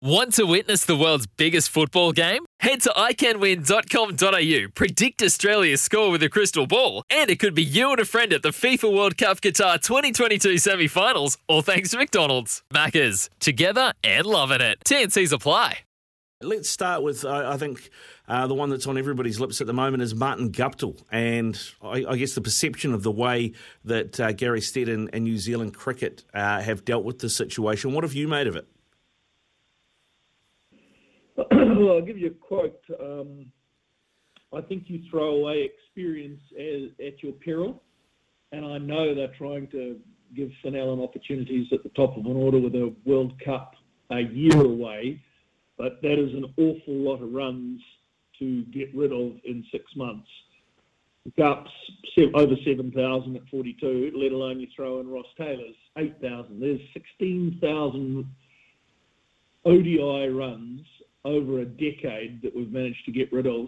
Want to witness the world's biggest football game? Head to iCanWin.com.au, predict Australia's score with a crystal ball, and it could be you and a friend at the FIFA World Cup Qatar 2022 semi-finals, all thanks to McDonald's. Maccas, together and loving it. TNCs apply. Let's start with, I think, the one that's on everybody's lips at the moment is Martin Guptill. And I guess the perception of the way that Gary Stead and New Zealand cricket have dealt with this situation. What have you made of it? Well, I'll give you a quote. I think you throw away experience at your peril. And I know they're trying to give Finn Allen opportunities at the top of an order with a World Cup a year away. But that is an awful lot of runs to get rid of in 6 months. Gups, over 7,000 at 42, let alone you throw in Ross Taylor's 8,000. There's 16,000 ODI runs over a decade that we've managed to get rid of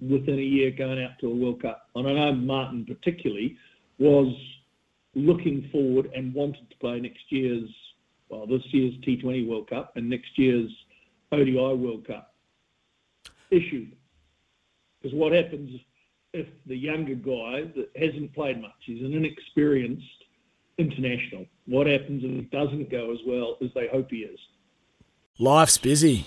within a year going out to a World Cup. And I know Martin particularly was looking forward and wanted to play this year's T20 World Cup and next year's ODI World Cup. Issue. Because what happens if the younger guy that hasn't played much, he's an inexperienced international, what happens if he doesn't go as well as they hope he is? Life's busy.